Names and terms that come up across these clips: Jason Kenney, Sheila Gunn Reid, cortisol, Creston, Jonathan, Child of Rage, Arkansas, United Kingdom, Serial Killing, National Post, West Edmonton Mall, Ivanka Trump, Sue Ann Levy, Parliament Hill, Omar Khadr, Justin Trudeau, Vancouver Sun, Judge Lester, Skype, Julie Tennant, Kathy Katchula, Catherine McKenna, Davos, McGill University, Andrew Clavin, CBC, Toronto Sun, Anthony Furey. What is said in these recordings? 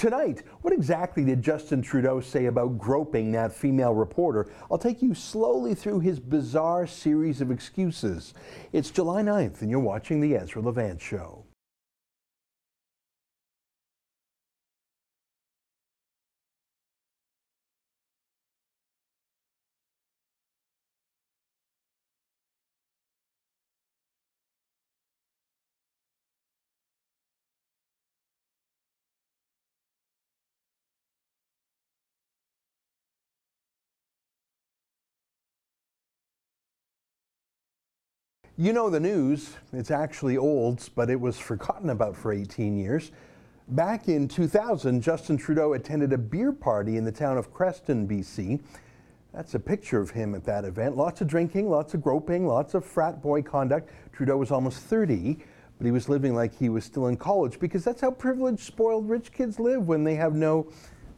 Tonight, what exactly did Justin Trudeau say about groping that female reporter? I'll take you slowly through his bizarre series of excuses. It's July 9th, and you're watching The Ezra Levant Show. You know the news, it's actually old, but it was forgotten about for 18 years. Back in 2000, Justin Trudeau attended a beer party in the town of Creston, BC. That's a picture of him at that event. Lots of drinking, lots of groping, lots of frat boy conduct. Trudeau was almost 30, but he was living like he was still in college, because that's how privileged, spoiled, rich kids live when they have no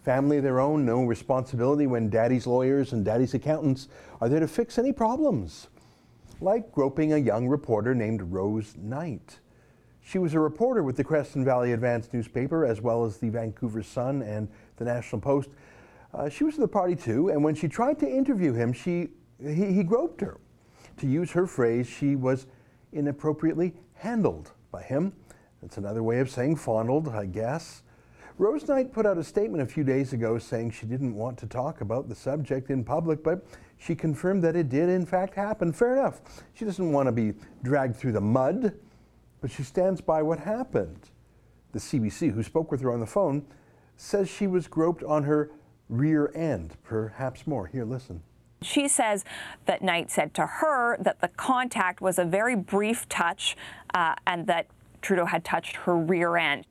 family of their own, no responsibility, when daddy's lawyers and daddy's accountants are there to fix any problems. Like groping a young reporter named Rose Knight. She was a reporter with the Creston Valley Advance newspaper, as well as the Vancouver Sun and the National Post. She was at the party too, and when she tried to interview him, he groped her. To use her phrase, she was inappropriately handled by him. That's another way of saying fondled, I guess. Rose Knight put out a statement a few days ago saying she didn't want to talk about the subject in public, but she confirmed that it did in fact happen. Fair enough. She doesn't want to be dragged through the mud, but she stands by what happened. The CBC, who spoke with her on the phone, says she was groped on her rear end, perhaps more. Here, listen. She says that Knight said to her that the contact was a very brief touch and that Trudeau had touched her rear end.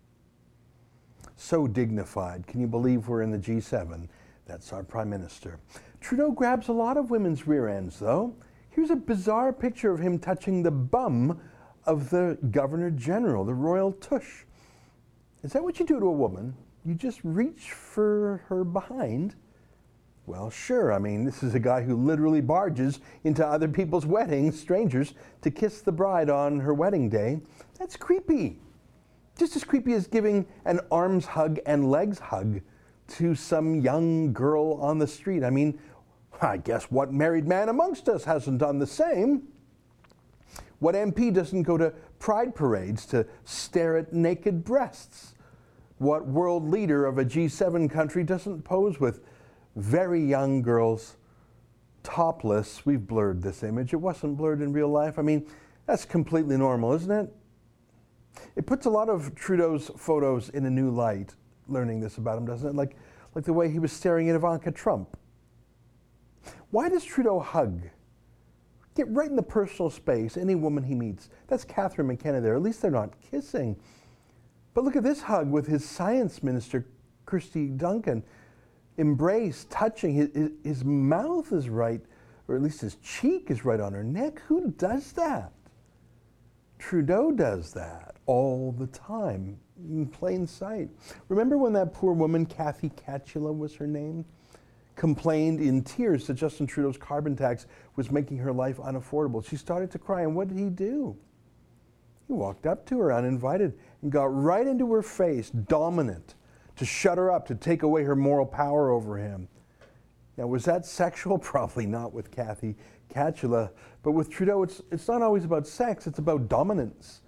So dignified. Can you believe we're in the G7? That's our Prime Minister. Trudeau grabs a lot of women's rear ends, though. Here's a bizarre picture of him touching the bum of the Governor General, the Royal Tush. Is that what you do to a woman? You just reach for her behind? Well, sure. I mean, this is a guy who literally barges into other people's weddings, strangers, to kiss the bride on her wedding day. That's creepy. Just as creepy as giving an arms hug and legs hug to some young girl on the street. I mean, I guess what married man amongst us hasn't done the same? What MP doesn't go to pride parades to stare at naked breasts? What world leader of a G7 country doesn't pose with very young girls topless? We've blurred this image. It wasn't blurred in real life. I mean, that's completely normal, isn't it? It puts a lot of Trudeau's photos in a new light, learning this about him, doesn't it? Like the way he was staring at Ivanka Trump. Why does Trudeau hug? Get right in the personal space, any woman he meets. That's Catherine McKenna there. At least they're not kissing. But look at this hug with his science minister, Kirsty Duncan. Embrace, touching. His mouth is right, or at least his cheek is right on her neck. Who does that? Trudeau does that all the time, in plain sight. Remember when that poor woman, Kathy Katchula was her name, complained in tears that Justin Trudeau's carbon tax was making her life unaffordable? She started to cry, and what did he do? He walked up to her uninvited and got right into her face, dominant, to shut her up, to take away her moral power over him. Now, was that sexual? Probably not with Kathy Katchula, but with Trudeau, it's not always about sex, it's about dominance.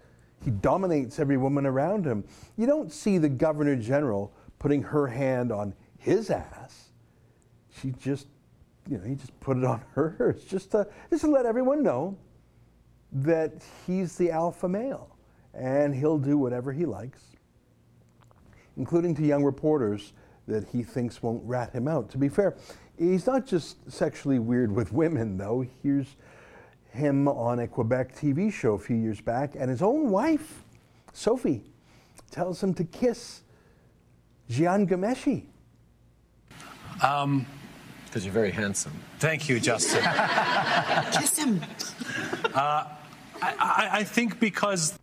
He dominates every woman around him. You don't see the Governor General putting her hand on his ass. She just, you know, he just put it on hers, just to let everyone know that he's the alpha male and he'll do whatever he likes, including to young reporters that he thinks won't rat him out. To be fair, he's not just sexually weird with women, though. Here's him on a Quebec TV show a few years back, and his own wife, Sophie, tells him to kiss Jian Ghomeshi. Because you're very handsome. Thank you, Justin. Kiss him. I think because...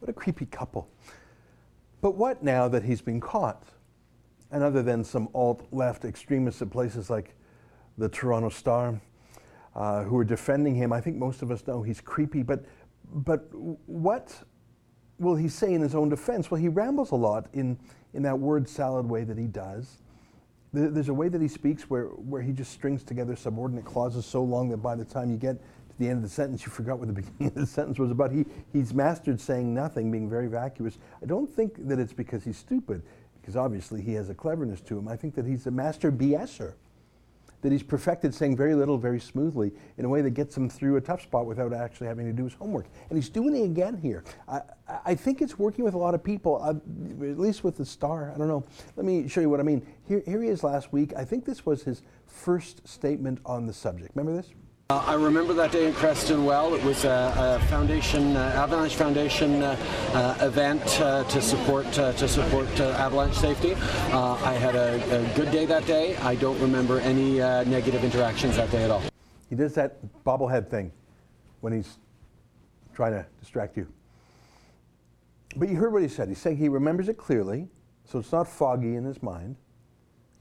What a creepy couple. But what now that he's been caught? And other than some alt-left extremists at places like the Toronto Star who are defending him, I think most of us know he's creepy, but what will he say in his own defense? Well, he rambles a lot in that word salad way that he does. There's a way that he speaks where he just strings together subordinate clauses so long that by the time you get to the end of the sentence, you forgot what the beginning of the sentence was about. He's mastered saying nothing, being very vacuous. I don't think that it's because he's stupid, because obviously he has a cleverness to him. I think that he's a master BSer, that he's perfected saying very little very smoothly in a way that gets him through a tough spot without actually having to do his homework. And he's doing it again here. I think it's working with a lot of people, at least with the Star. I don't know. Let me show you what I mean. Here he is last week. I think this was his first statement on the subject. Remember this? I remember that day in Creston well. It was a foundation, Avalanche Foundation event to support avalanche safety. I had a good day that day. I don't remember any negative interactions that day at all. He does that bobblehead thing when he's trying to distract you. But you heard what he said. He's saying he remembers it clearly, so it's not foggy in his mind.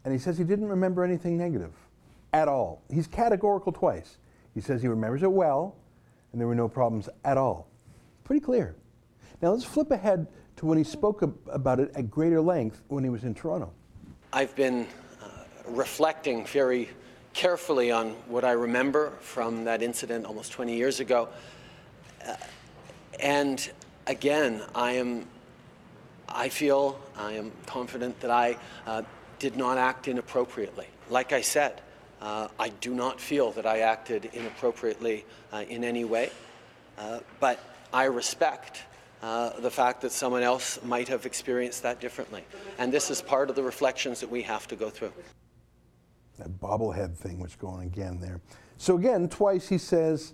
And he says he didn't remember anything negative at all. He's categorical twice. He says he remembers it well, and there were no problems at all. Pretty clear. Now let's flip ahead to when he spoke about it at greater length when he was in Toronto. I've been reflecting very carefully on what I remember from that incident almost 20 years ago. And again, I am confident that I did not act inappropriately. Like I said, I do not feel that I acted inappropriately in any way, but I respect the fact that someone else might have experienced that differently. And this is part of the reflections that we have to go through. That bobblehead thing was going again there. So again, twice he says,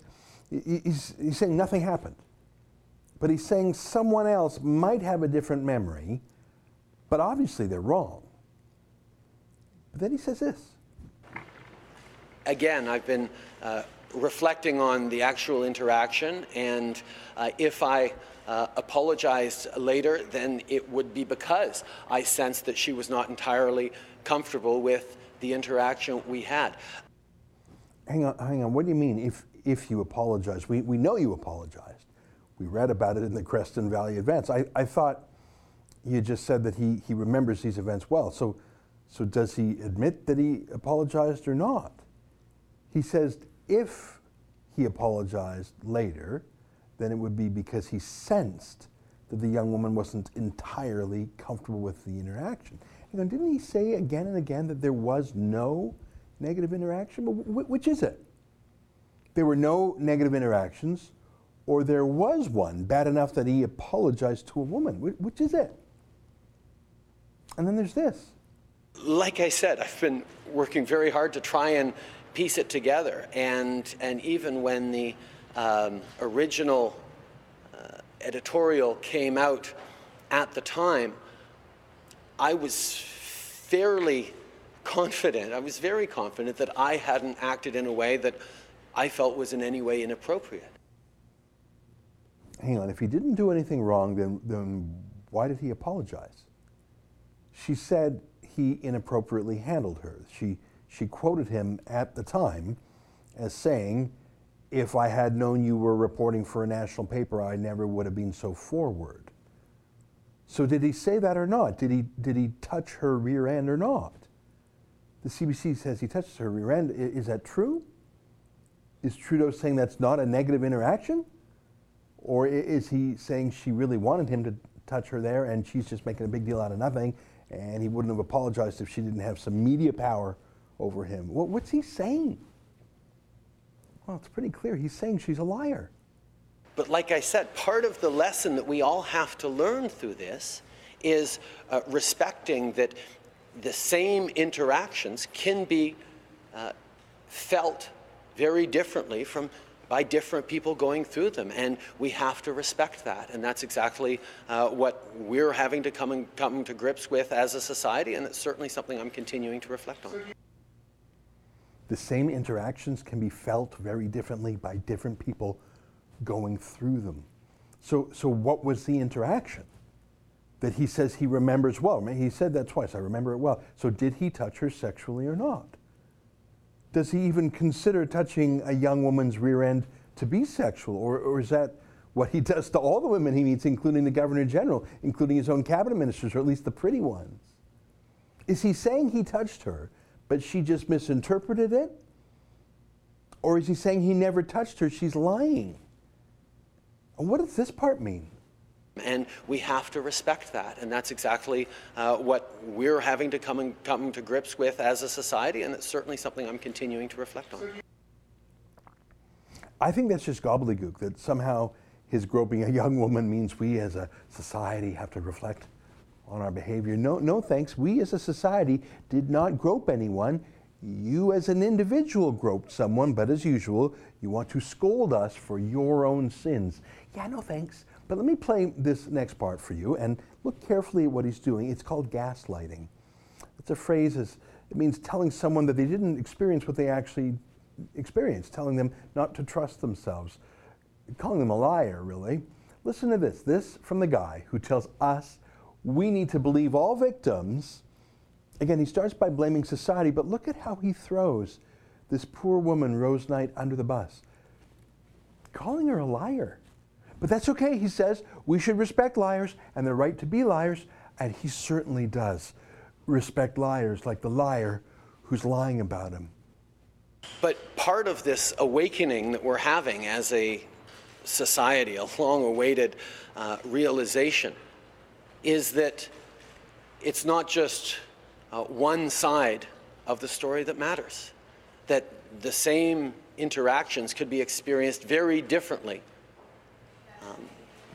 he's saying nothing happened, but he's saying someone else might have a different memory, but obviously they're wrong. But then he says this. Again, I've been reflecting on the actual interaction, and if I apologized later, then it would be because I sensed that she was not entirely comfortable with the interaction we had. Hang on. What do you mean if you apologized? We know you apologized. We read about it in the Creston Valley Advance. I thought you just said that he remembers these events well. So does he admit that he apologized or not? He says if he apologized later, then it would be because he sensed that the young woman wasn't entirely comfortable with the interaction. And didn't he say again and again that there was no negative interaction? But which is it? There were no negative interactions, or there was one bad enough that he apologized to a woman. Which is it? And then there's this. Like I said, I've been working very hard to try and piece it together, and even when the original editorial came out at the time, I was very confident that I hadn't acted in a way that I felt was in any way inappropriate. Hang on, if he didn't do anything wrong, then why did he apologize? She said he inappropriately handled her. She quoted him at the time as saying, if I had known you were reporting for a national paper, I never would have been so forward. So did he say that or not? Did he touch her rear end or not? The CBC says he touches her rear end. Is that true? Is Trudeau saying that's not a negative interaction? Or is he saying she really wanted him to touch her there and she's just making a big deal out of nothing and he wouldn't have apologized if she didn't have some media power over him? What's he saying? Well, it's pretty clear. He's saying she's a liar. But like I said, part of the lesson that we all have to learn through this is respecting that the same interactions can be felt very differently by different people going through them, and we have to respect that. And that's exactly what we're having to come to grips with as a society, and it's certainly something I'm continuing to reflect on. The same interactions can be felt very differently by different people going through them. So what was the interaction that he says he remembers well? I mean, he said that twice, I remember it well. So did he touch her sexually or not? Does he even consider touching a young woman's rear end to be sexual? Or is that what he does to all the women he meets, including the Governor General, including his own cabinet ministers, or at least the pretty ones. Is he saying he touched her, but she just misinterpreted it? Or is he saying he never touched her, she's lying? And what does this part mean? And we have to respect that, and that's exactly what we're having to come to grips with as a society, and it's certainly something I'm continuing to reflect on. I think that's just gobbledygook, that somehow his groping a young woman means we as a society have to reflect on our behavior. No, no thanks. We as a society did not grope anyone. You as an individual groped someone, but as usual, you want to scold us for your own sins. Yeah, no thanks. But let me play this next part for you, and look carefully at what he's doing. It's called gaslighting. It's a phrase, it means telling someone that they didn't experience what they actually experienced, telling them not to trust themselves, calling them a liar, really. Listen to this. This from the guy who tells us we need to believe all victims. Again, he starts by blaming society, but look at how he throws this poor woman, Rose Knight, under the bus, calling her a liar. But that's okay, he says. We should respect liars and their right to be liars, and he certainly does respect liars, like the liar who's lying about him. But part of this awakening that we're having as a society, a long-awaited realization, is that it's not just one side of the story that matters, that the same interactions could be experienced very differently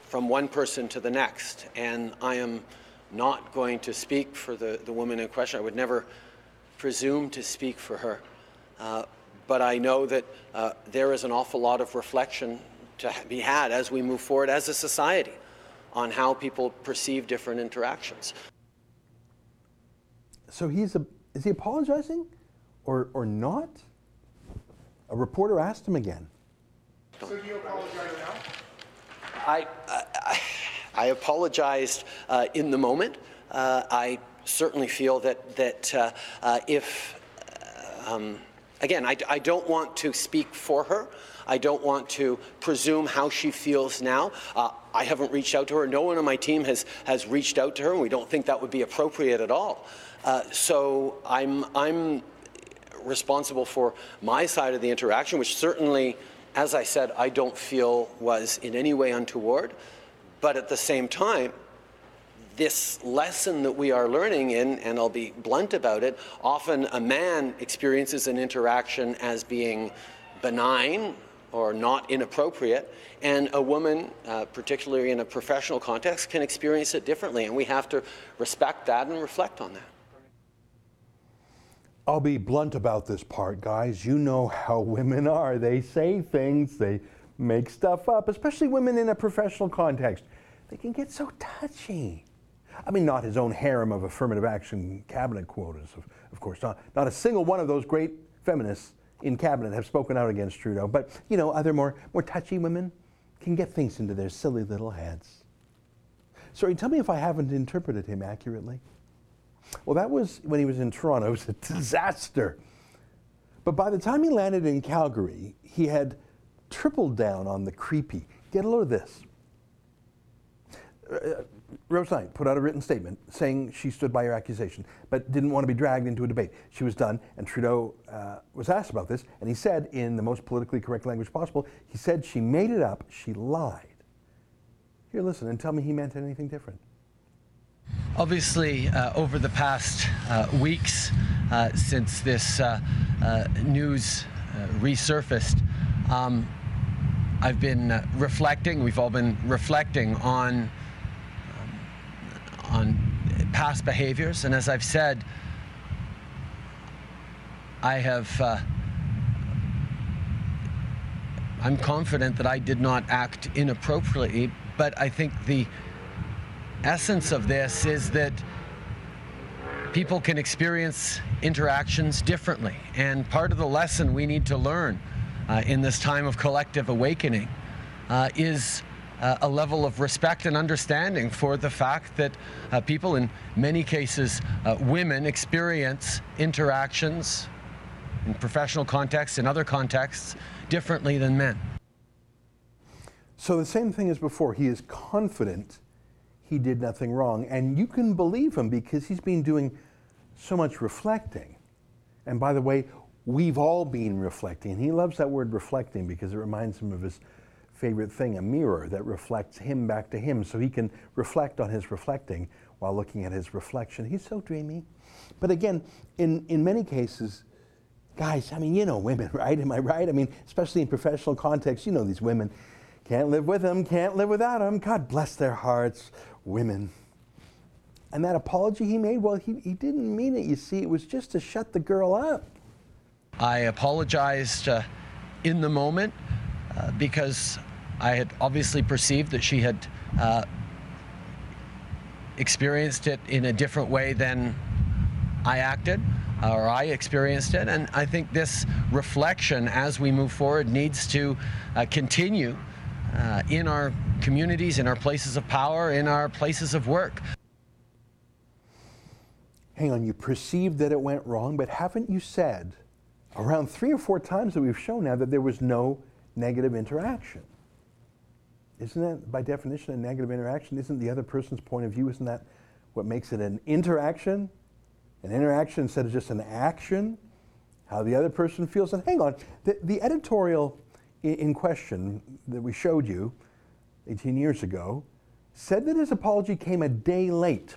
from one person to the next. And I am not going to speak for the woman in question. I would never presume to speak for her. But I know that there is an awful lot of reflection to be had as we move forward as a society on how people perceive different interactions. So is he apologizing or not? A reporter asked him again. So do you apologize now? I apologized in the moment. I certainly feel that if, again, I don't want to speak for her. I don't want to presume how she feels now. I haven't reached out to her. No one on my team has reached out to her, and we don't think that would be appropriate at all. So I'm responsible for my side of the interaction, which certainly, as I said, I don't feel was in any way untoward. But at the same time, this lesson that we are learning in, and I'll be blunt about it, often a man experiences an interaction as being benign or not inappropriate, and a woman, particularly in a professional context, can experience it differently, and we have to respect that and reflect on that. I'll be blunt about this part, guys. You know how women are. They say things, they make stuff up, especially women in a professional context. They can get so touchy. I mean, not his own harem of affirmative action cabinet quotas, of course. Not a single one of those great feminists in cabinet have spoken out against Trudeau, but, you know, other more touchy women can get things into their silly little heads. Sorry, tell me if I haven't interpreted him accurately. Well, that was when he was in Toronto. It was a disaster. But by the time he landed in Calgary, he had tripled down on the creepy. Get a load of this. Rose Knight put out a written statement saying she stood by her accusation, but didn't want to be dragged into a debate. She was done, and Trudeau was asked about this, and he said, in the most politically correct language possible, he said she made it up, she lied. Here, listen, and tell me he meant anything different. Obviously, over the past weeks, since this news resurfaced, I've been reflecting, we've all been reflecting on past behaviors, and as I've said, I'm confident that I did not act inappropriately, but I think the essence of this is that people can experience interactions differently, and part of the lesson we need to learn in this time of collective awakening is a level of respect and understanding for the fact that people, in many cases women, experience interactions in professional contexts, in other contexts, differently than men. So the same thing as before, he is confident he did nothing wrong, and you can believe him because he's been doing so much reflecting. And by the way, we've all been reflecting. He loves that word reflecting because it reminds him of his favorite thing, a mirror that reflects him back to him, so he can reflect on his reflecting while looking at his reflection. He's so dreamy. But again, in many cases, guys, I mean, you know women, right? Am I right? I mean, especially in professional contexts, you know these women. Can't live with them, can't live without them. God bless their hearts, women. And that apology he made, well, he didn't mean it, you see. It was just to shut the girl up. I apologized in the moment because I had obviously perceived that she had experienced it in a different way than I acted, or I experienced it. And I think this reflection as we move forward needs to continue in our communities, in our places of power, in our places of work. Hang on, you perceived that it went wrong, but haven't you said around 3 or 4 times that we've shown now that there was no negative interaction? Isn't that, by definition, a negative interaction? Isn't the other person's point of view, isn't that what makes it an interaction? An interaction instead of just an action? How the other person feels? And hang on, the editorial in question that we showed you 18 years ago said that his apology came a day late.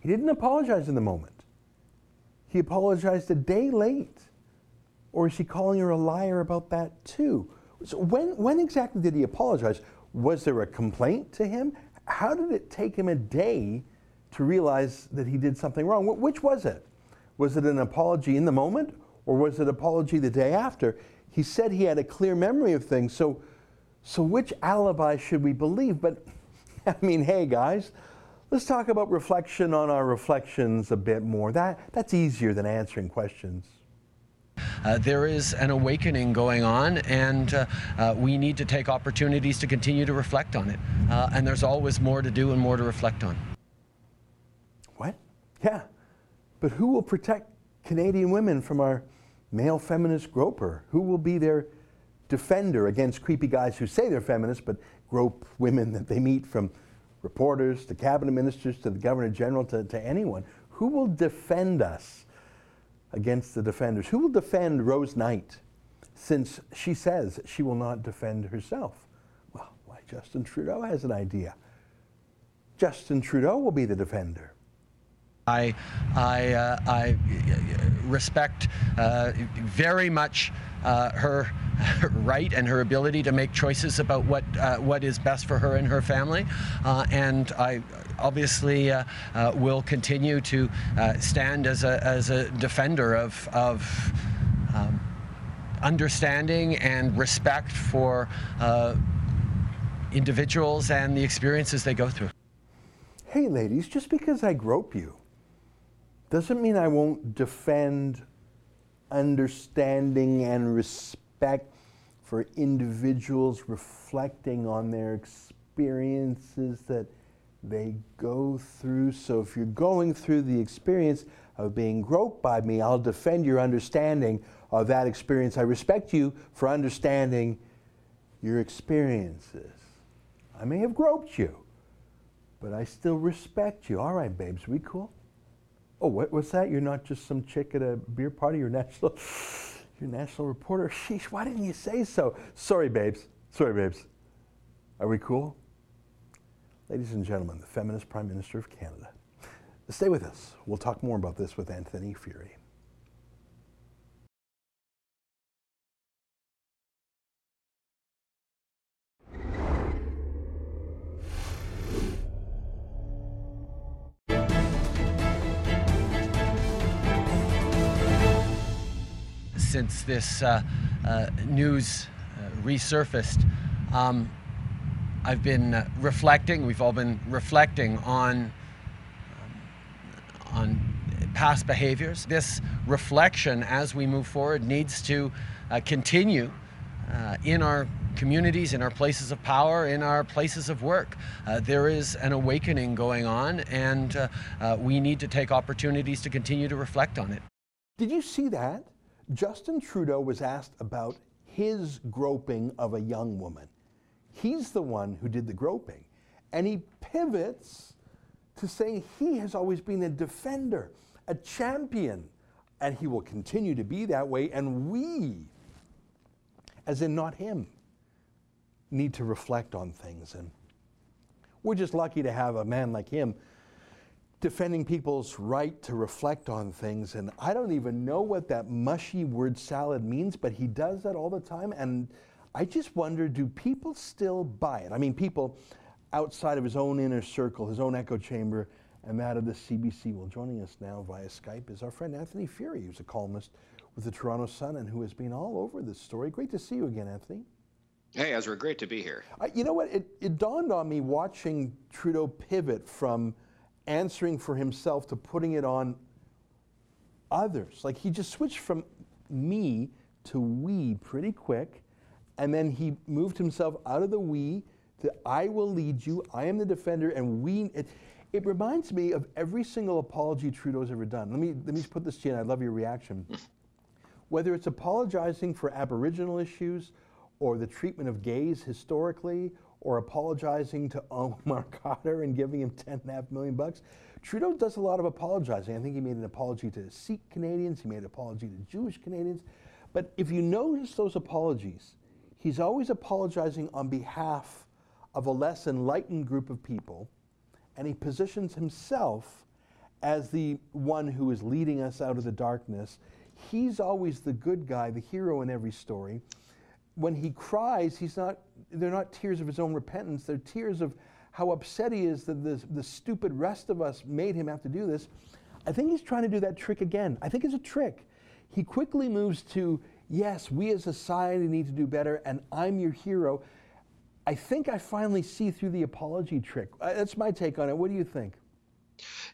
He didn't apologize in the moment. He apologized a day late. Or is he calling her a liar about that too? So when exactly did he apologize? Was there a complaint to him? How did it take him a day to realize that he did something wrong? Which was it? Was it an apology in the moment, or was it an apology the day after? He said he had a clear memory of things, so which alibi should we believe? But I mean, hey guys, let's talk about reflection on our reflections a bit more. That's easier than answering questions. There is an awakening going on, and we need to take opportunities to continue to reflect on it. And there's always more to do and more to reflect on. What? Yeah. But who will protect Canadian women from our male feminist groper? Who will be their defender against creepy guys who say they're feminist but grope women that they meet, from reporters to cabinet ministers to the governor general to anyone? Who will defend us against the defenders? Who will defend Rose Knight, since she says she will not defend herself? Well, why, Justin Trudeau has an idea. Justin Trudeau will be the defender. I respect very much her right and her ability to make choices about what is best for her and her family, and I obviously will continue to stand as a defender of understanding and respect for individuals and the experiences they go through. Hey ladies, just because I grope you doesn't mean I won't defend understanding and respect for individuals reflecting on their experiences that they go through. So if you're going through the experience of being groped by me, I'll defend your understanding of that experience. I respect you for understanding your experiences. I may have groped you, but I still respect you. All right, babes, we cool? Oh, what's that? You're not just some chick at a beer party? You're national reporter? Sheesh, why didn't you say so? Sorry, babes. Are we cool? Ladies and gentlemen, the feminist Prime Minister of Canada. Stay with us. We'll talk more about this with Anthony Furey. Since this news resurfaced, I've been reflecting. We've all been reflecting on past behaviors. This reflection, as we move forward, needs to continue in our communities, in our places of power, in our places of work. There is an awakening going on, and we need to take opportunities to continue to reflect on it. Did you see that? Justin Trudeau was asked about his groping of a young woman. He's the one who did the groping. And he pivots to saying he has always been a defender, a champion, and he will continue to be that way. And we, as in not him, need to reflect on things. And we're just lucky to have a man like him defending people's right to reflect on things. And I don't even know what that mushy word salad means, but he does that all the time. And I just wonder, do people still buy it? I mean, people outside of his own inner circle, his own echo chamber, and that of the CBC. Well, joining us now via Skype is our friend Anthony Furey, who's a columnist with the Toronto Sun and who has been all over this story. Great to see you again, Anthony. Hey, Ezra, great to be here. You know what, it dawned on me watching Trudeau pivot from answering for himself to putting it on others. Like, he just switched from me to we pretty quick, and then he moved himself out of the we to I will lead you, I am the defender, and we. It reminds me of every single apology Trudeau's ever done. Let me just put this to you, and I'd love your reaction. Whether it's apologizing for Aboriginal issues, or the treatment of gays historically, or apologizing to Omar Khadr and giving him $10.5 million. Trudeau does a lot of apologizing. I think he made an apology to Sikh Canadians, he made an apology to Jewish Canadians. But if you notice those apologies, he's always apologizing on behalf of a less enlightened group of people, and he positions himself as the one who is leading us out of the darkness. He's always the good guy, the hero in every story. When he cries, they're not tears of his own repentance, they're tears of how upset he is that the stupid rest of us made him have to do this. I think he's trying to do that trick again. I think it's a trick. He quickly moves to, yes, we as a society need to do better, and I'm your hero. I think I finally see through the apology trick. That's my take on it. What do you think?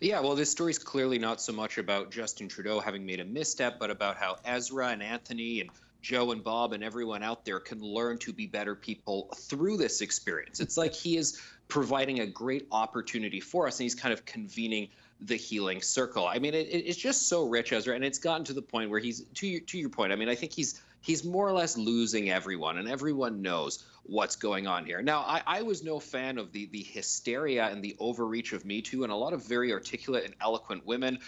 Yeah, well, this story's clearly not so much about Justin Trudeau having made a misstep, but about how Ezra and Anthony and Joe and Bob and everyone out there can learn to be better people through this experience. It's like he is providing a great opportunity for us, and he's kind of convening the healing circle. I mean, it's just so rich, Ezra, and it's gotten to the point where he's, to your point, I mean, I think he's more or less losing everyone, and everyone knows what's going on here. Now, I was no fan of the hysteria and the overreach of Me Too, and a lot of very articulate and eloquent women,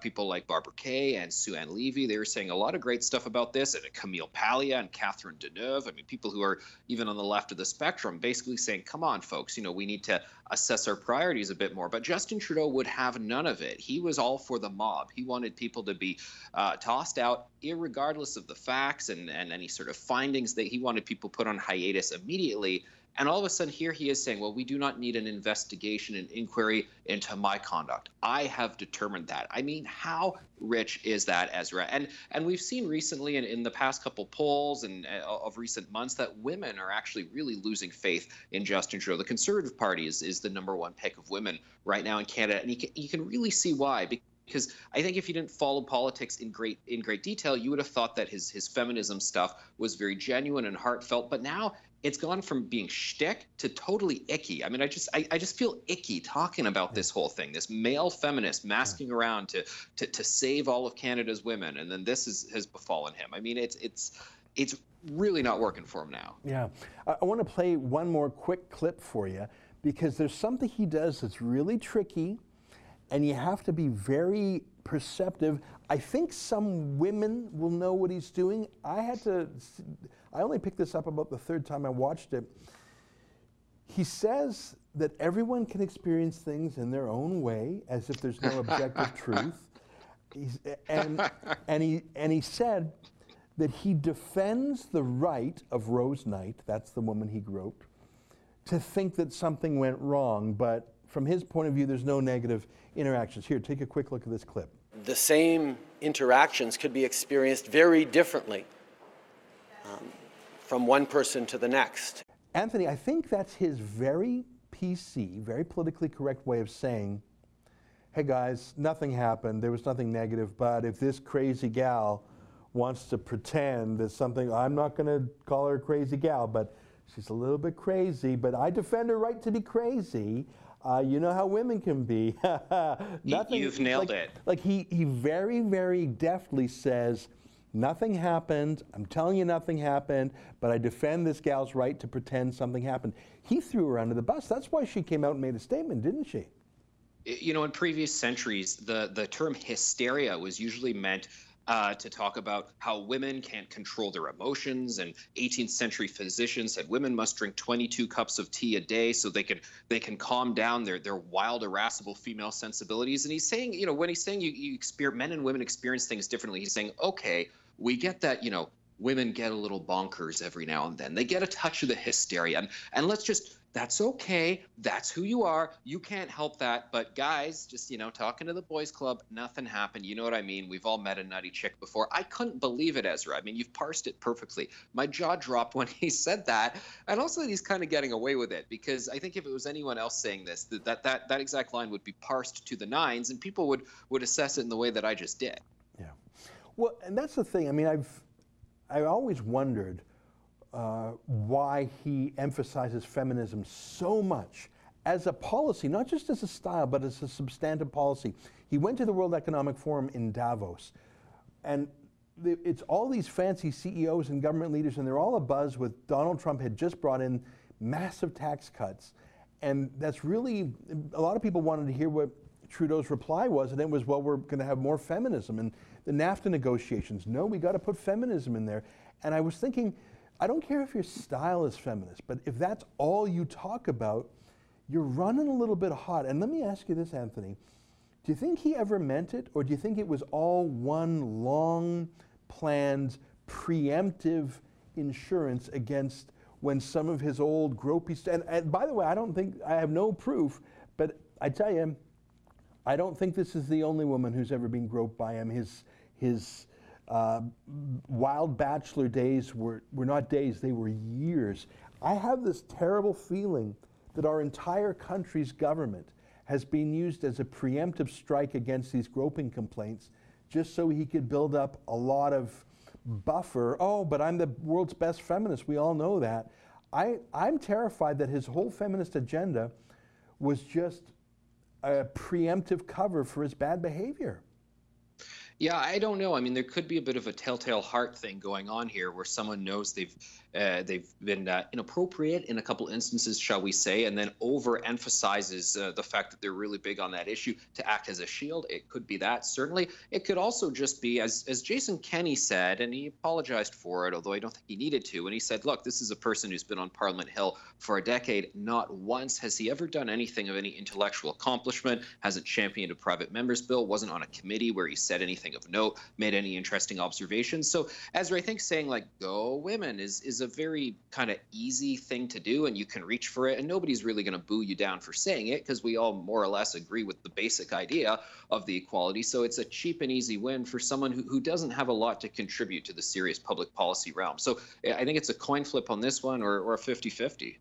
people like Barbara Kay and Sue Ann Levy, they were saying a lot of great stuff about this, and Camille Paglia and Catherine Deneuve, I mean, people who are even on the left of the spectrum, basically saying, come on, folks, you know, we need to assess our priorities a bit more. But Justin Trudeau would have none of it. He was all for the mob. He wanted people to be tossed out, irregardless of the facts and any sort of findings that he wanted people put on hiatus immediately. And all of a sudden here he is saying, well, we do not need an investigation, an inquiry into my conduct. I have determined that. I mean, how rich is that, Ezra? And we've seen recently in the past couple polls and of recent months that women are actually really losing faith in Justin Trudeau. The Conservative Party is the #1 pick of women right now in Canada. And you can really see why. Because I think if you didn't follow politics in great detail, you would have thought that his feminism stuff was very genuine and heartfelt. But now it's gone from being shtick to totally icky. I mean, I just feel icky talking about this whole thing, this male feminist masking around to save all of Canada's women. And then this has befallen him. I mean, it's really not working for him now. Yeah. I want to play one more quick clip for you, because there's something he does that's really tricky, and you have to be very perceptive. I think some women will know what he's doing. I only picked this up about the third time I watched it. He says that everyone can experience things in their own way, as if there's no objective truth. And he said that he defends the right of Rose Knight, that's the woman he groped, to think that something went wrong, but from his point of view, there's no negative interactions. Here, take a quick look at this clip. The same interactions could be experienced very differently from one person to the next. Anthony, I think that's his very PC, very politically correct way of saying, hey guys, nothing happened, there was nothing negative, but if this crazy gal wants to pretend that something, I'm not going to call her a crazy gal, but she's a little bit crazy, but I defend her right to be crazy. You know how women can be. Nothing, you've nailed it. Like he very, very deftly says, Nothing happened. I'm telling you nothing happened, but I defend this gal's right to pretend something happened. He threw her under the bus. That's why she came out and made a statement, didn't she? You know, in previous centuries, the term hysteria was usually meant to talk about how women can't control their emotions, and 18th century physicians said women must drink 22 cups of tea a day so they can calm down their wild, irascible female sensibilities. And he's saying, you know, when he's saying men and women experience things differently, he's saying, okay, we get that, you know, women get a little bonkers every now and then. They get a touch of the hysteria, and let's just, that's okay. That's who you are. You can't help that. But guys, just, you know, talking to the boys club, nothing happened. You know what I mean? We've all met a nutty chick before. I couldn't believe it, Ezra. I mean, you've parsed it perfectly. My jaw dropped when he said that. And also that he's kind of getting away with it, because I think if it was anyone else saying this, that exact line would be parsed to the nines and people would assess it in the way that I just did. Yeah. Well, and that's the thing. I mean, I always wondered why he emphasizes feminism so much as a policy, not just as a style, but as a substantive policy. He went to the World Economic Forum in Davos, and it's all these fancy CEOs and government leaders, and they're all abuzz with Donald Trump had just brought in massive tax cuts. And that's really, a lot of people wanted to hear what Trudeau's reply was, and it was, well, we're going to have more feminism. And the NAFTA negotiations, no, we got to put feminism in there. And I was thinking, I don't care if your style is feminist, but if that's all you talk about, you're running a little bit hot. And let me ask you this, Anthony. Do you think he ever meant it, or do you think it was all one long, planned, preemptive insurance against when some of his old gropey stuff? And by the way, I don't think, I have no proof, but I tell you, I don't think this is the only woman who's ever been groped by him. His wild bachelor days were not days, they were years. I have this terrible feeling that our entire country's government has been used as a preemptive strike against these groping complaints, just so he could build up a lot of buffer. Oh, but I'm the world's best feminist, we all know that. I'm terrified that his whole feminist agenda was just a preemptive cover for his bad behavior. Yeah, I don't know. I mean, there could be a bit of a telltale heart thing going on here, where someone knows they've been inappropriate in a couple instances, shall we say, and then overemphasizes the fact that they're really big on that issue to act as a shield. It could be that, certainly. It could also just be, as Jason Kenney said, and he apologized for it, although I don't think he needed to, and he said, look, this is a person who's been on Parliament Hill for a decade. Not once has he ever done anything of any intellectual accomplishment, hasn't championed a private member's bill, wasn't on a committee where he said anything of note, made any interesting observations. So, Ezra, I think saying, like, go women is a very kind of easy thing to do, and you can reach for it, and nobody's really going to boo you down for saying it, because we all more or less agree with the basic idea of the equality. So it's a cheap and easy win for someone who doesn't have a lot to contribute to the serious public policy realm. So I think it's a coin flip on this one, or a 50-50.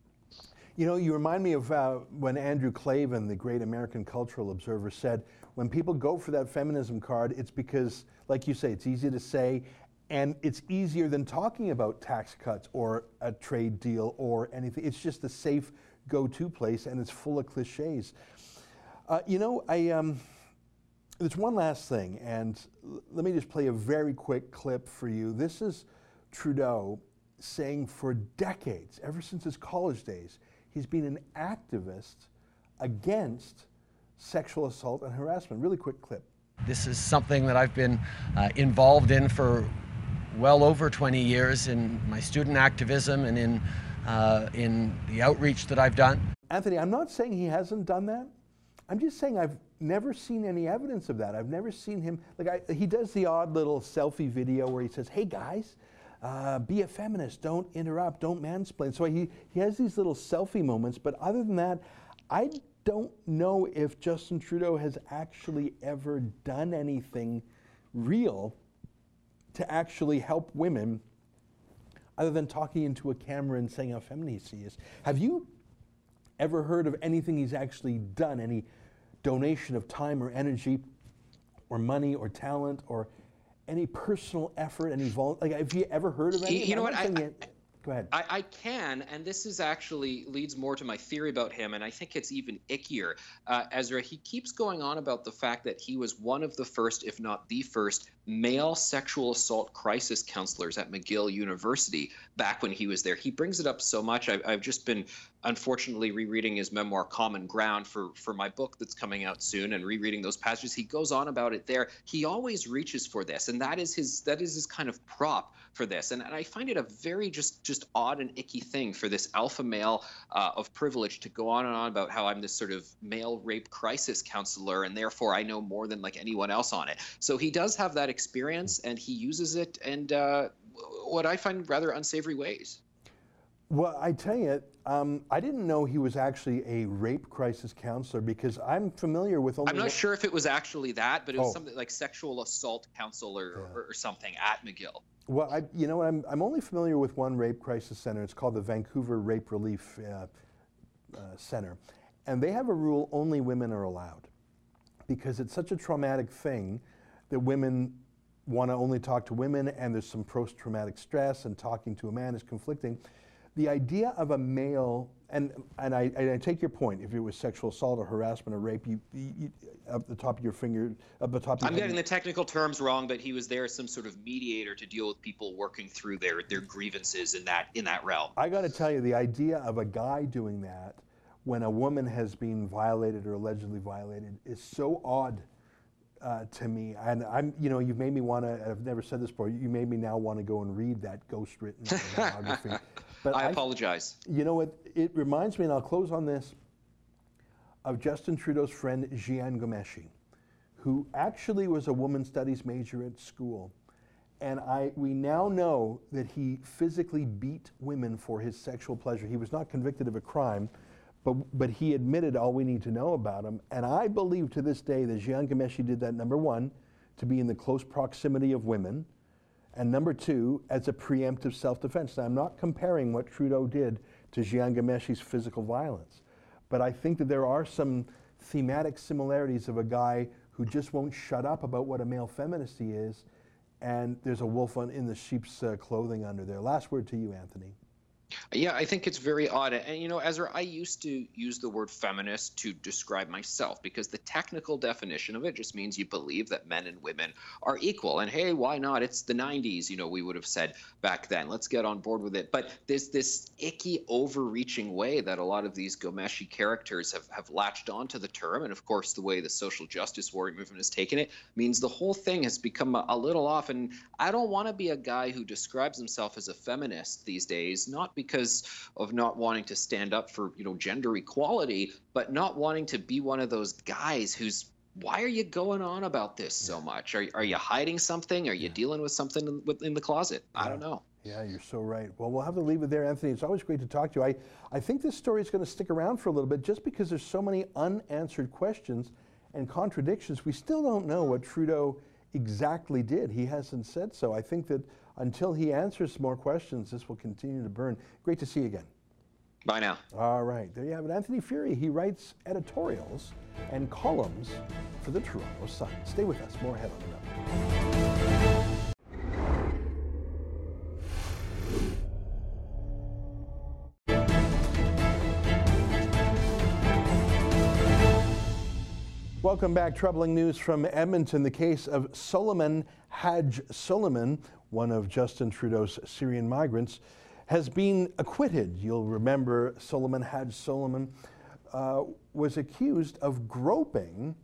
You know, you remind me of when Andrew Clavin, the great American cultural observer, said, when people go for that feminism card, it's because, like you say, it's easy to say, and it's easier than talking about tax cuts or a trade deal or anything. It's just a safe go-to place, and it's full of cliches. You know, there's one last thing, and let me just play a very quick clip for you. This is Trudeau saying for decades, ever since his college days, he's been an activist against sexual assault and harassment. Really quick clip. This is something that I've been involved in for well over 20 years in my student activism and in the outreach that I've done. Anthony, I'm not saying he hasn't done that. I'm just saying I've never seen any evidence of that. I've never seen him, like, he does the odd little selfie video where he says, hey guys, be a feminist, don't interrupt, don't mansplain. So he has these little selfie moments, but other than that, I don't know if Justin Trudeau has actually ever done anything real to actually help women, other than talking into a camera and saying how feminist he is. Have you ever heard of anything he's actually done, any donation of time or energy or money or talent or any personal effort, any like, have you ever heard of anything? You know what? Go ahead. I can, and this is actually leads more to my theory about him, and I think it's even ickier. Ezra, he keeps going on about the fact that he was one of the first, if not the first, male sexual assault crisis counselors at McGill University back when he was there. He brings it up so much. I've just been, unfortunately, rereading his memoir, Common Ground, for my book that's coming out soon, and rereading those passages. He goes on about it there. He always reaches for this, and that is his kind of prop for this. And I find it a very just odd and icky thing for this alpha male of privilege to go on and on about how I'm this sort of male rape crisis counselor, and therefore I know more than like anyone else on it. So he does have that experience, and he uses it in what I find rather unsavory ways. Well, I tell you, I didn't know he was actually a rape crisis counselor, because I'm familiar with only— I'm not sure if it was actually that, but it was something like sexual assault counselor or something at McGill. Well, you know, I'm only familiar with one rape crisis center. It's called the Vancouver Rape Relief Center. And they have a rule, only women are allowed, because it's such a traumatic thing that women want to only talk to women, and there's some post-traumatic stress, and talking to a man is conflicting. The idea of a male, and I take your point, if it was sexual assault or harassment or rape, you up the top of your finger, up the top of your I'm getting the technical terms wrong, but he was there as some sort of mediator to deal with people working through their grievances in that realm. I got to tell you, the idea of a guy doing that when a woman has been violated or allegedly violated is so odd to me, and you've made me want to. I've never said this before. You made me now want to go and read that ghostwritten biography. But I apologize. You know what? It reminds me, and I'll close on this, of Justin Trudeau's friend Jian Ghomeshi, who actually was a women's studies major at school, and we now know that he physically beat women for his sexual pleasure. He was not convicted of a crime. But he admitted all we need to know about him. And I believe to this day that Jian Ghomeshi did that, number one, to be in the close proximity of women, and number two, as a preemptive self-defense. Now, I'm not comparing what Trudeau did to Jian Gomeshi's physical violence, but I think that there are some thematic similarities of a guy who just won't shut up about what a male feminist he is, and there's a wolf in the sheep's clothing under there. Last word to you, Anthony. Yeah, I think it's very odd. And, you know, Ezra, I used to use the word feminist to describe myself, because the technical definition of it just means you believe that men and women are equal. And, hey, why not? It's the 90s, you know, we would have said back then. Let's get on board with it. But there's this icky, overreaching way that a lot of these Ghomeshi characters have latched onto the term. And, of course, the way the social justice warrior movement has taken it means the whole thing has become a little off. And I don't want to be a guy who describes himself as a feminist these days, not because of not wanting to stand up for, you know, gender equality, but not wanting to be one of those guys who's, why are you going on about this so much? Are you hiding something? Are you dealing with something in the closet? I don't know. Yeah, you're so right. Well, we'll have to leave it there, Anthony. It's always great to talk to you. I think this story is going to stick around for a little bit, just because there's so many unanswered questions and contradictions. We still don't know what Trudeau exactly did. He hasn't said so. I think that until he answers more questions, this will continue to burn. Great to see you again. Bye now. All right. There you have it. Anthony Furey. He writes editorials and columns for the Toronto Sun. Stay with us. More Head on the Road. Welcome back. Troubling news from Edmonton. The case of Soleiman Hajj Soleiman, one of Justin Trudeau's Syrian migrants, has been acquitted. You'll remember Soleiman Hajj Soleiman was accused of groping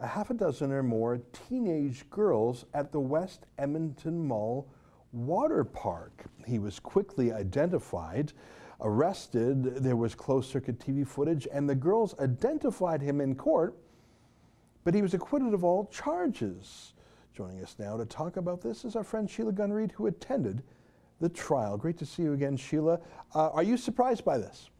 a half a dozen or more teenage girls at the West Edmonton Mall water park. He was quickly identified, arrested. There was closed-circuit TV footage, and the girls identified him in court, but he was acquitted of all charges. Joining us now to talk about this is our friend Sheila Gunn Reid, who attended the trial. Great to see you again, Sheila. Are you surprised by this?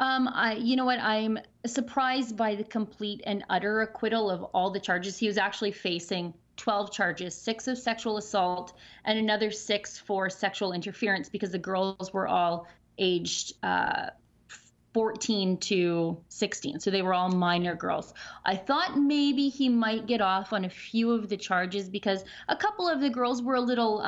You know what? I'm surprised by the complete and utter acquittal of all the charges. He was actually facing 12 charges, 6 of sexual assault and another 6 for sexual interference, because the girls were all aged 14 to 16. So they were all minor girls. I thought maybe he might get off on a few of the charges, because a couple of the girls were a little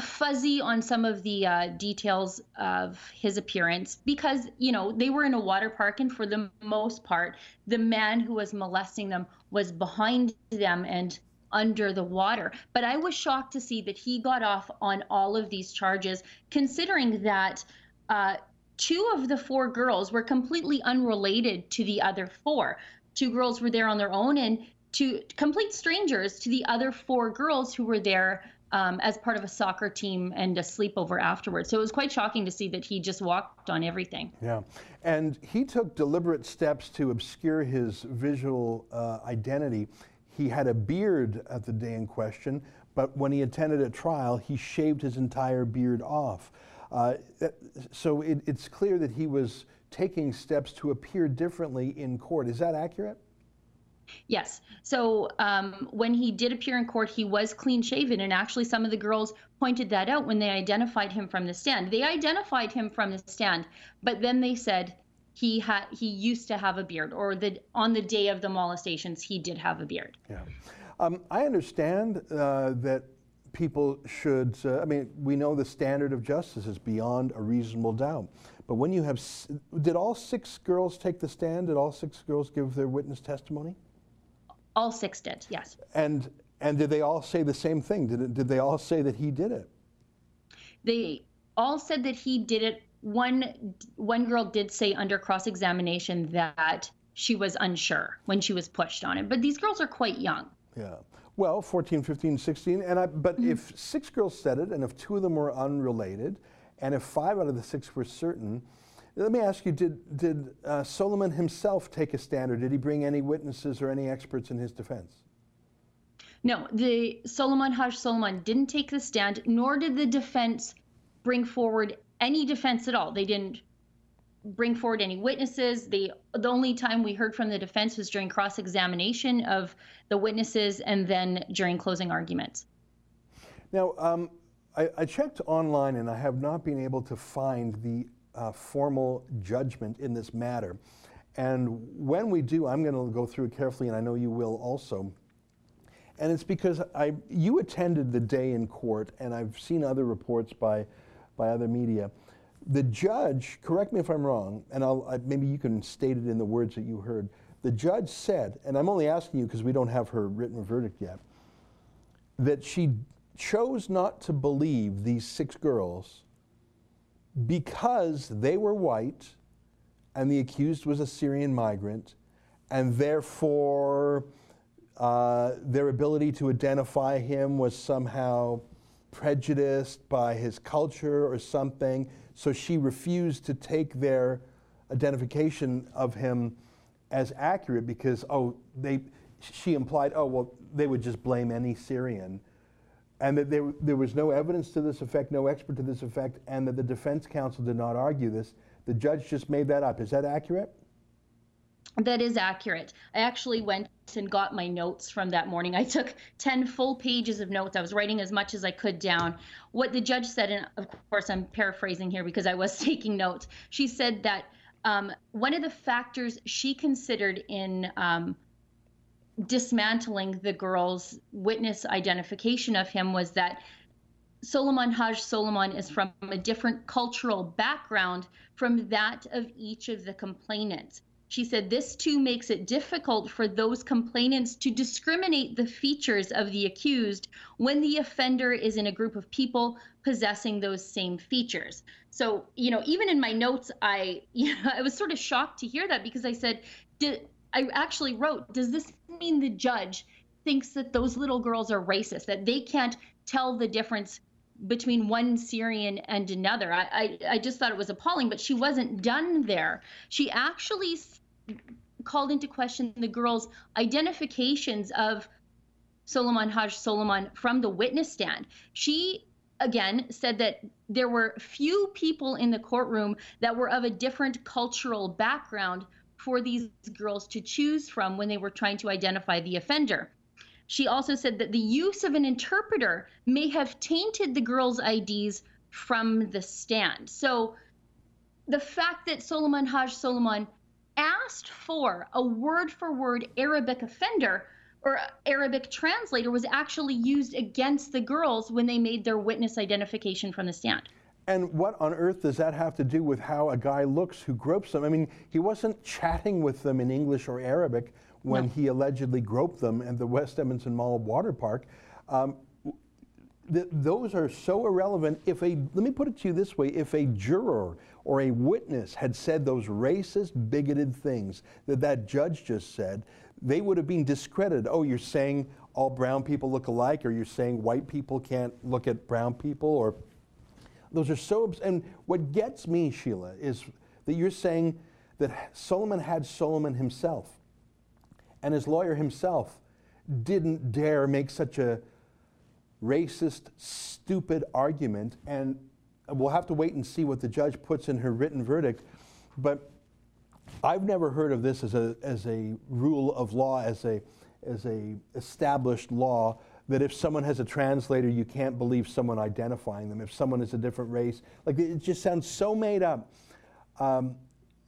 fuzzy on some of the details of his appearance because, you know, they were in a water park, and for the most part, the man who was molesting them was behind them and under the water. But I was shocked to see that he got off on all of these charges, considering that two of the four girls were completely unrelated to the other four. Two girls were there on their own, and two complete strangers to the other four girls who were there as part of a soccer team and a sleepover afterwards. So it was quite shocking to see that he just walked on everything. Yeah, and he took deliberate steps to obscure his visual identity. He had a beard at the day in question, but when he attended a trial, he shaved his entire beard off. So it's clear that he was taking steps to appear differently in court. Is that accurate? Yes. So when he did appear in court, he was clean shaven. And actually, some of the girls pointed that out when they identified him from the stand. They identified him from the stand, but then they said he used to have a beard, or on the day of the molestations, he did have a beard. Yeah. I understand that people should, I mean, we know the standard of justice is beyond a reasonable doubt. But when you have, did all six girls take the stand? Did all six girls give their witness testimony? All six did, yes. And did they all say the same thing? Did they all say that he did it? They all said that he did it. One girl did say under cross-examination that she was unsure when she was pushed on it. But these girls are quite young. Yeah. Well, 14, 15, 16. But if six girls said it, and if two of them were unrelated, and if five out of the six were certain, let me ask you, did Soleiman himself take a stand, or did he bring any witnesses or any experts in his defense? No, the Soleiman Hajj Soleiman didn't take the stand, nor did the defense bring forward any defense at all. They didn't bring forward any witnesses. The only time we heard from the defense was during cross-examination of the witnesses and then during closing arguments. Now, I checked online, and I have not been able to find the formal judgment in this matter. And when we do, I'm going to go through it carefully, and I know you will also. And it's because you attended the day in court, and I've seen other reports by other media. The judge, correct me if I'm wrong, and maybe you can state it in the words that you heard. The judge said, and I'm only asking you because we don't have her written verdict yet, that she chose not to believe these six girls because they were white and the accused was a Syrian migrant, and therefore their ability to identify him was somehow prejudiced by his culture or something, so she refused to take their identification of him as accurate because, she implied, they would just blame any Syrian. And that there was no evidence to this effect, no expert to this effect, and that the defense counsel did not argue this. The judge just made that up. Is that accurate? That is accurate. I actually went and got my notes from that morning. I took 10 full pages of notes. I was writing as much as I could down. What the judge said, and of course I'm paraphrasing here because I was taking notes, she said that one of the factors she considered in dismantling the girl's witness identification of him was that Soleiman Hajj Soleiman is from a different cultural background from that of each of the complainants. She said this too makes it difficult for those complainants to discriminate the features of the accused when the offender is in a group of people possessing those same features. So, you know, even in my notes, I was sort of shocked to hear that because I said, I actually wrote, does this mean the judge thinks that those little girls are racist, that they can't tell the difference between one Syrian and another? I just thought it was appalling, but she wasn't done there. She actually called into question the girls' identifications of Soleiman Hajj Soleiman from the witness stand. She, again, said that there were few people in the courtroom that were of a different cultural background for these girls to choose from when they were trying to identify the offender. She also said that the use of an interpreter may have tainted the girls' IDs from the stand. So the fact that Soleiman Hajj Soleiman asked for a word-for-word Arabic offender or Arabic translator was actually used against the girls when they made their witness identification from the stand. And what on earth does that have to do with how a guy looks who gropes them? I mean, he wasn't chatting with them in English or Arabic when he allegedly groped them at the West Edmonton Mall water park. Those are so irrelevant. If a, let me put it to you this way, if a juror or a witness had said those racist, bigoted things that that judge just said, they would have been discredited. Oh, you're saying all brown people look alike, or you're saying white people can't look at brown people, or those are so absurd. And what gets me, Sheila, is that you're saying that Soleiman Hajj Soleiman himself and his lawyer himself didn't dare make such a racist, stupid argument, and we'll have to wait and see what the judge puts in her written verdict. But I've never heard of this as a rule of law, as a established law, that if someone has a translator, you can't believe someone identifying them. If someone is a different race, like, it just sounds so made up.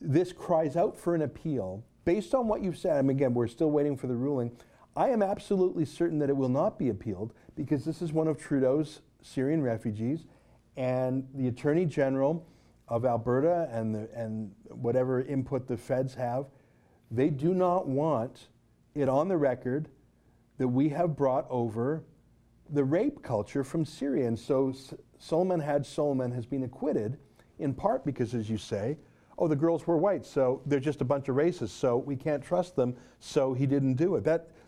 This cries out for an appeal. Based on what you've said, I mean, again, we're still waiting for the ruling. I am absolutely certain that it will not be appealed, because this is one of Trudeau's Syrian refugees, and the Attorney General of Alberta and whatever input the feds have, they do not want it on the record that we have brought over the rape culture from Syria. And so Soleiman Hajj Soleiman has been acquitted, in part because, as you say, oh, the girls were white, so they're just a bunch of racists, so we can't trust them, so he didn't do it.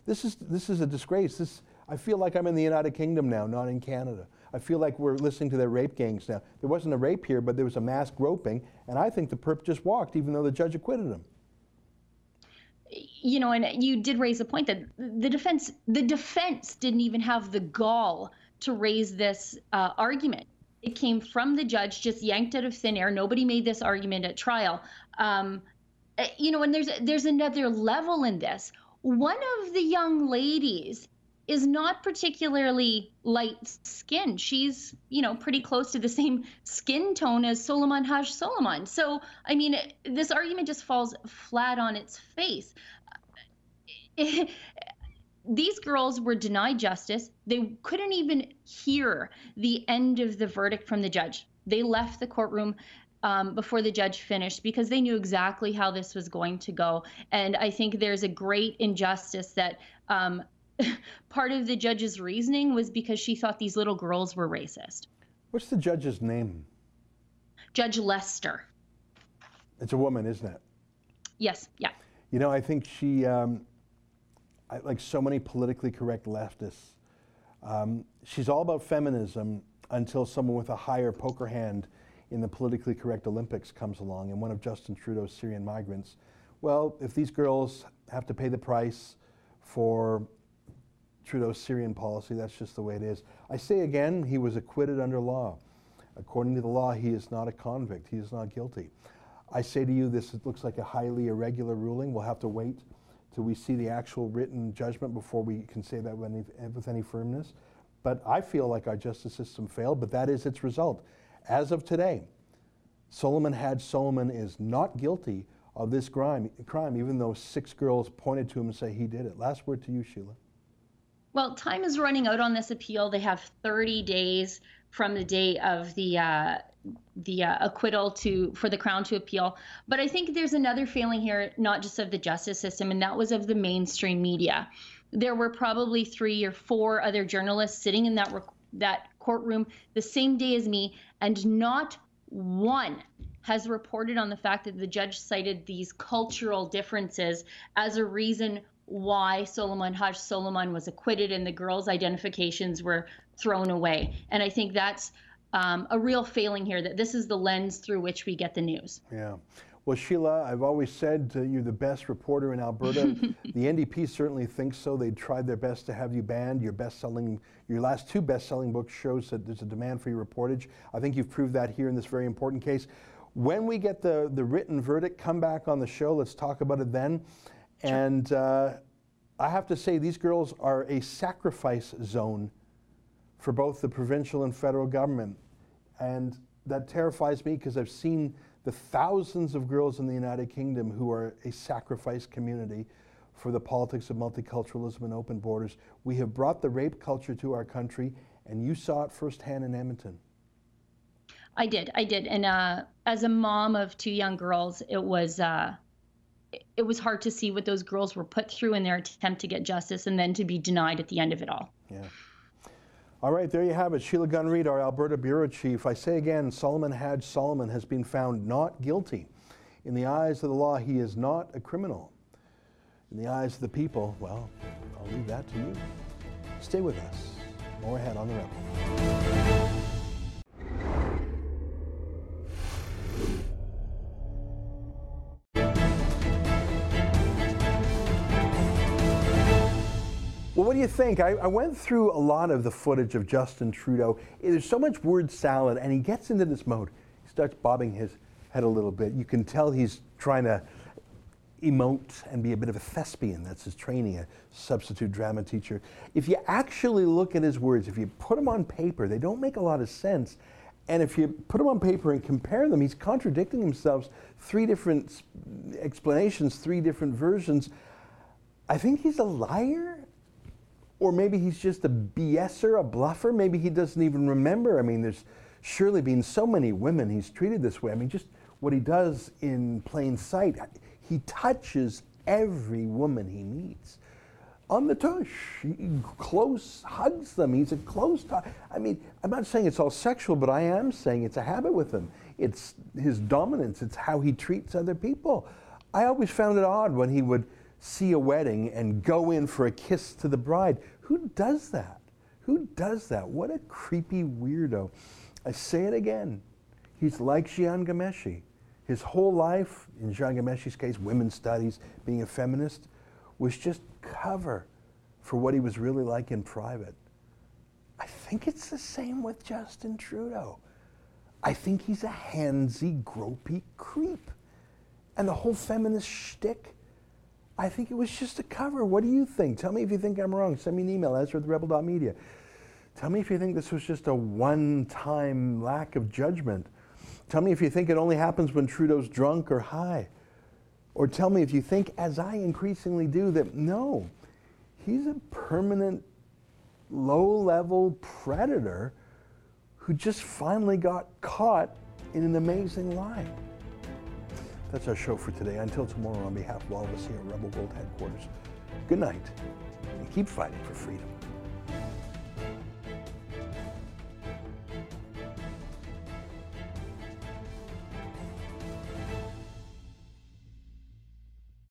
This is a disgrace. I feel like I'm in the United Kingdom now, not in Canada. I feel like we're listening to their rape gangs now. There wasn't a rape here, but there was a mass groping, and I think the perp just walked, even though the judge acquitted him. You know, and you did raise the point that the defense didn't even have the gall to raise this argument. It came from the judge, just yanked out of thin air. Nobody made this argument at trial. You know, and there's another level in this. One of the young ladies is not particularly light skinned. She's, you know, pretty close to the same skin tone as Soleiman Hajj Soleiman. So, I mean, this argument just falls flat on its face. These girls were denied justice. They couldn't even hear the end of the verdict from the judge. They left the courtroom before the judge finished, because they knew exactly how this was going to go. And I think there's a great injustice that part of the judge's reasoning was because she thought these little girls were racist. What's the judge's name? Judge Lester. It's a woman, isn't it? Yes, yeah. You know, I think she, like so many politically correct leftists, she's all about feminism until someone with a higher poker hand in the politically correct Olympics comes along, and one of Justin Trudeau's Syrian migrants. Well, if these girls have to pay the price for Trudeau's Syrian policy, that's just the way it is. I say again, he was acquitted under law. According to the law, he is not a convict. He is not guilty. I say to you, this looks like a highly irregular ruling. We'll have to wait till we see the actual written judgment before we can say that with any firmness. But I feel like our justice system failed, but that is its result. As of today, Soleiman Hajj Soleiman is not guilty of this crime, even though 6 girls pointed to him and say he did it. Last word to you, Sheila. Well, time is running out on this appeal. They have 30 days from the day of the acquittal for the Crown to appeal. But I think there's another failing here, not just of the justice system, and that was of the mainstream media. There were probably 3 or 4 other journalists sitting in that courtroom the same day as me, and not one has reported on the fact that the judge cited these cultural differences as a reason why Soleiman Hajj Soleiman was acquitted and the girls' identifications were thrown away. And I think that's a real failing here, that this is the lens through which we get the news. Yeah. Well, Sheila, I've always said you're the best reporter in Alberta. The NDP certainly thinks so. They tried their best to have you banned. Your last 2 best-selling books shows that there's a demand for your reportage. I think you've proved that here in this very important case. When we get the written verdict, come back on the show. Let's talk about it then. Sure. And I have to say, these girls are a sacrifice zone for both the provincial and federal government. And that terrifies me, because I've seen the thousands of girls in the United Kingdom who are a sacrifice community for the politics of multiculturalism and open borders. We have brought the rape culture to our country, and you saw it firsthand in Edmonton. I did. And as a mom of two young girls, it was hard to see what those girls were put through in their attempt to get justice and then to be denied at the end of it all. Yeah. All right, there you have it. Sheila Gunn Reid, our Alberta Bureau Chief. I say again, Soleiman Hajj Soleiman has been found not guilty. In the eyes of the law, he is not a criminal. In the eyes of the people, well, I'll leave that to you. Stay with us. More ahead on The Rebel. Well, what do you think? I went through a lot of the footage of Justin Trudeau. There's so much word salad, and he gets into this mode. He starts bobbing his head a little bit. You can tell he's trying to emote and be a bit of a thespian. That's his training, a substitute drama teacher. If you actually look at his words, if you put them on paper, they don't make a lot of sense. And if you put them on paper and compare them, he's contradicting himself. Three different explanations, three different versions. I think he's a liar. Or maybe he's just a BSer, a bluffer. Maybe he doesn't even remember. I mean, there's surely been so many women he's treated this way. I mean, just what he does in plain sight. He touches every woman he meets on the tush. He close hugs them. He's a close hug. I mean, I'm not saying it's all sexual, but I am saying it's a habit with him. It's his dominance. It's how he treats other people. I always found it odd when he would see a wedding and go in for a kiss to the bride. Who does that? Who does that? What a creepy weirdo. I say it again. He's like Jian Ghomeshi. His whole life, in Jian Ghomeshi's case, women's studies, being a feminist, was just cover for what he was really like in private. I think it's the same with Justin Trudeau. I think he's a handsy, gropey creep. And the whole feminist shtick, I think it was just a cover. What do you think? Tell me if you think I'm wrong. Send me an email, ezra@therebel.media. Tell me if you think this was just a one-time lack of judgment. Tell me if you think it only happens when Trudeau's drunk or high. Or tell me if you think, as I increasingly do, that no, he's a permanent low-level predator who just finally got caught in an amazing lie. That's our show for today. Until tomorrow, on behalf of all of us here at Rebel Gold Headquarters, good night, and keep fighting for freedom.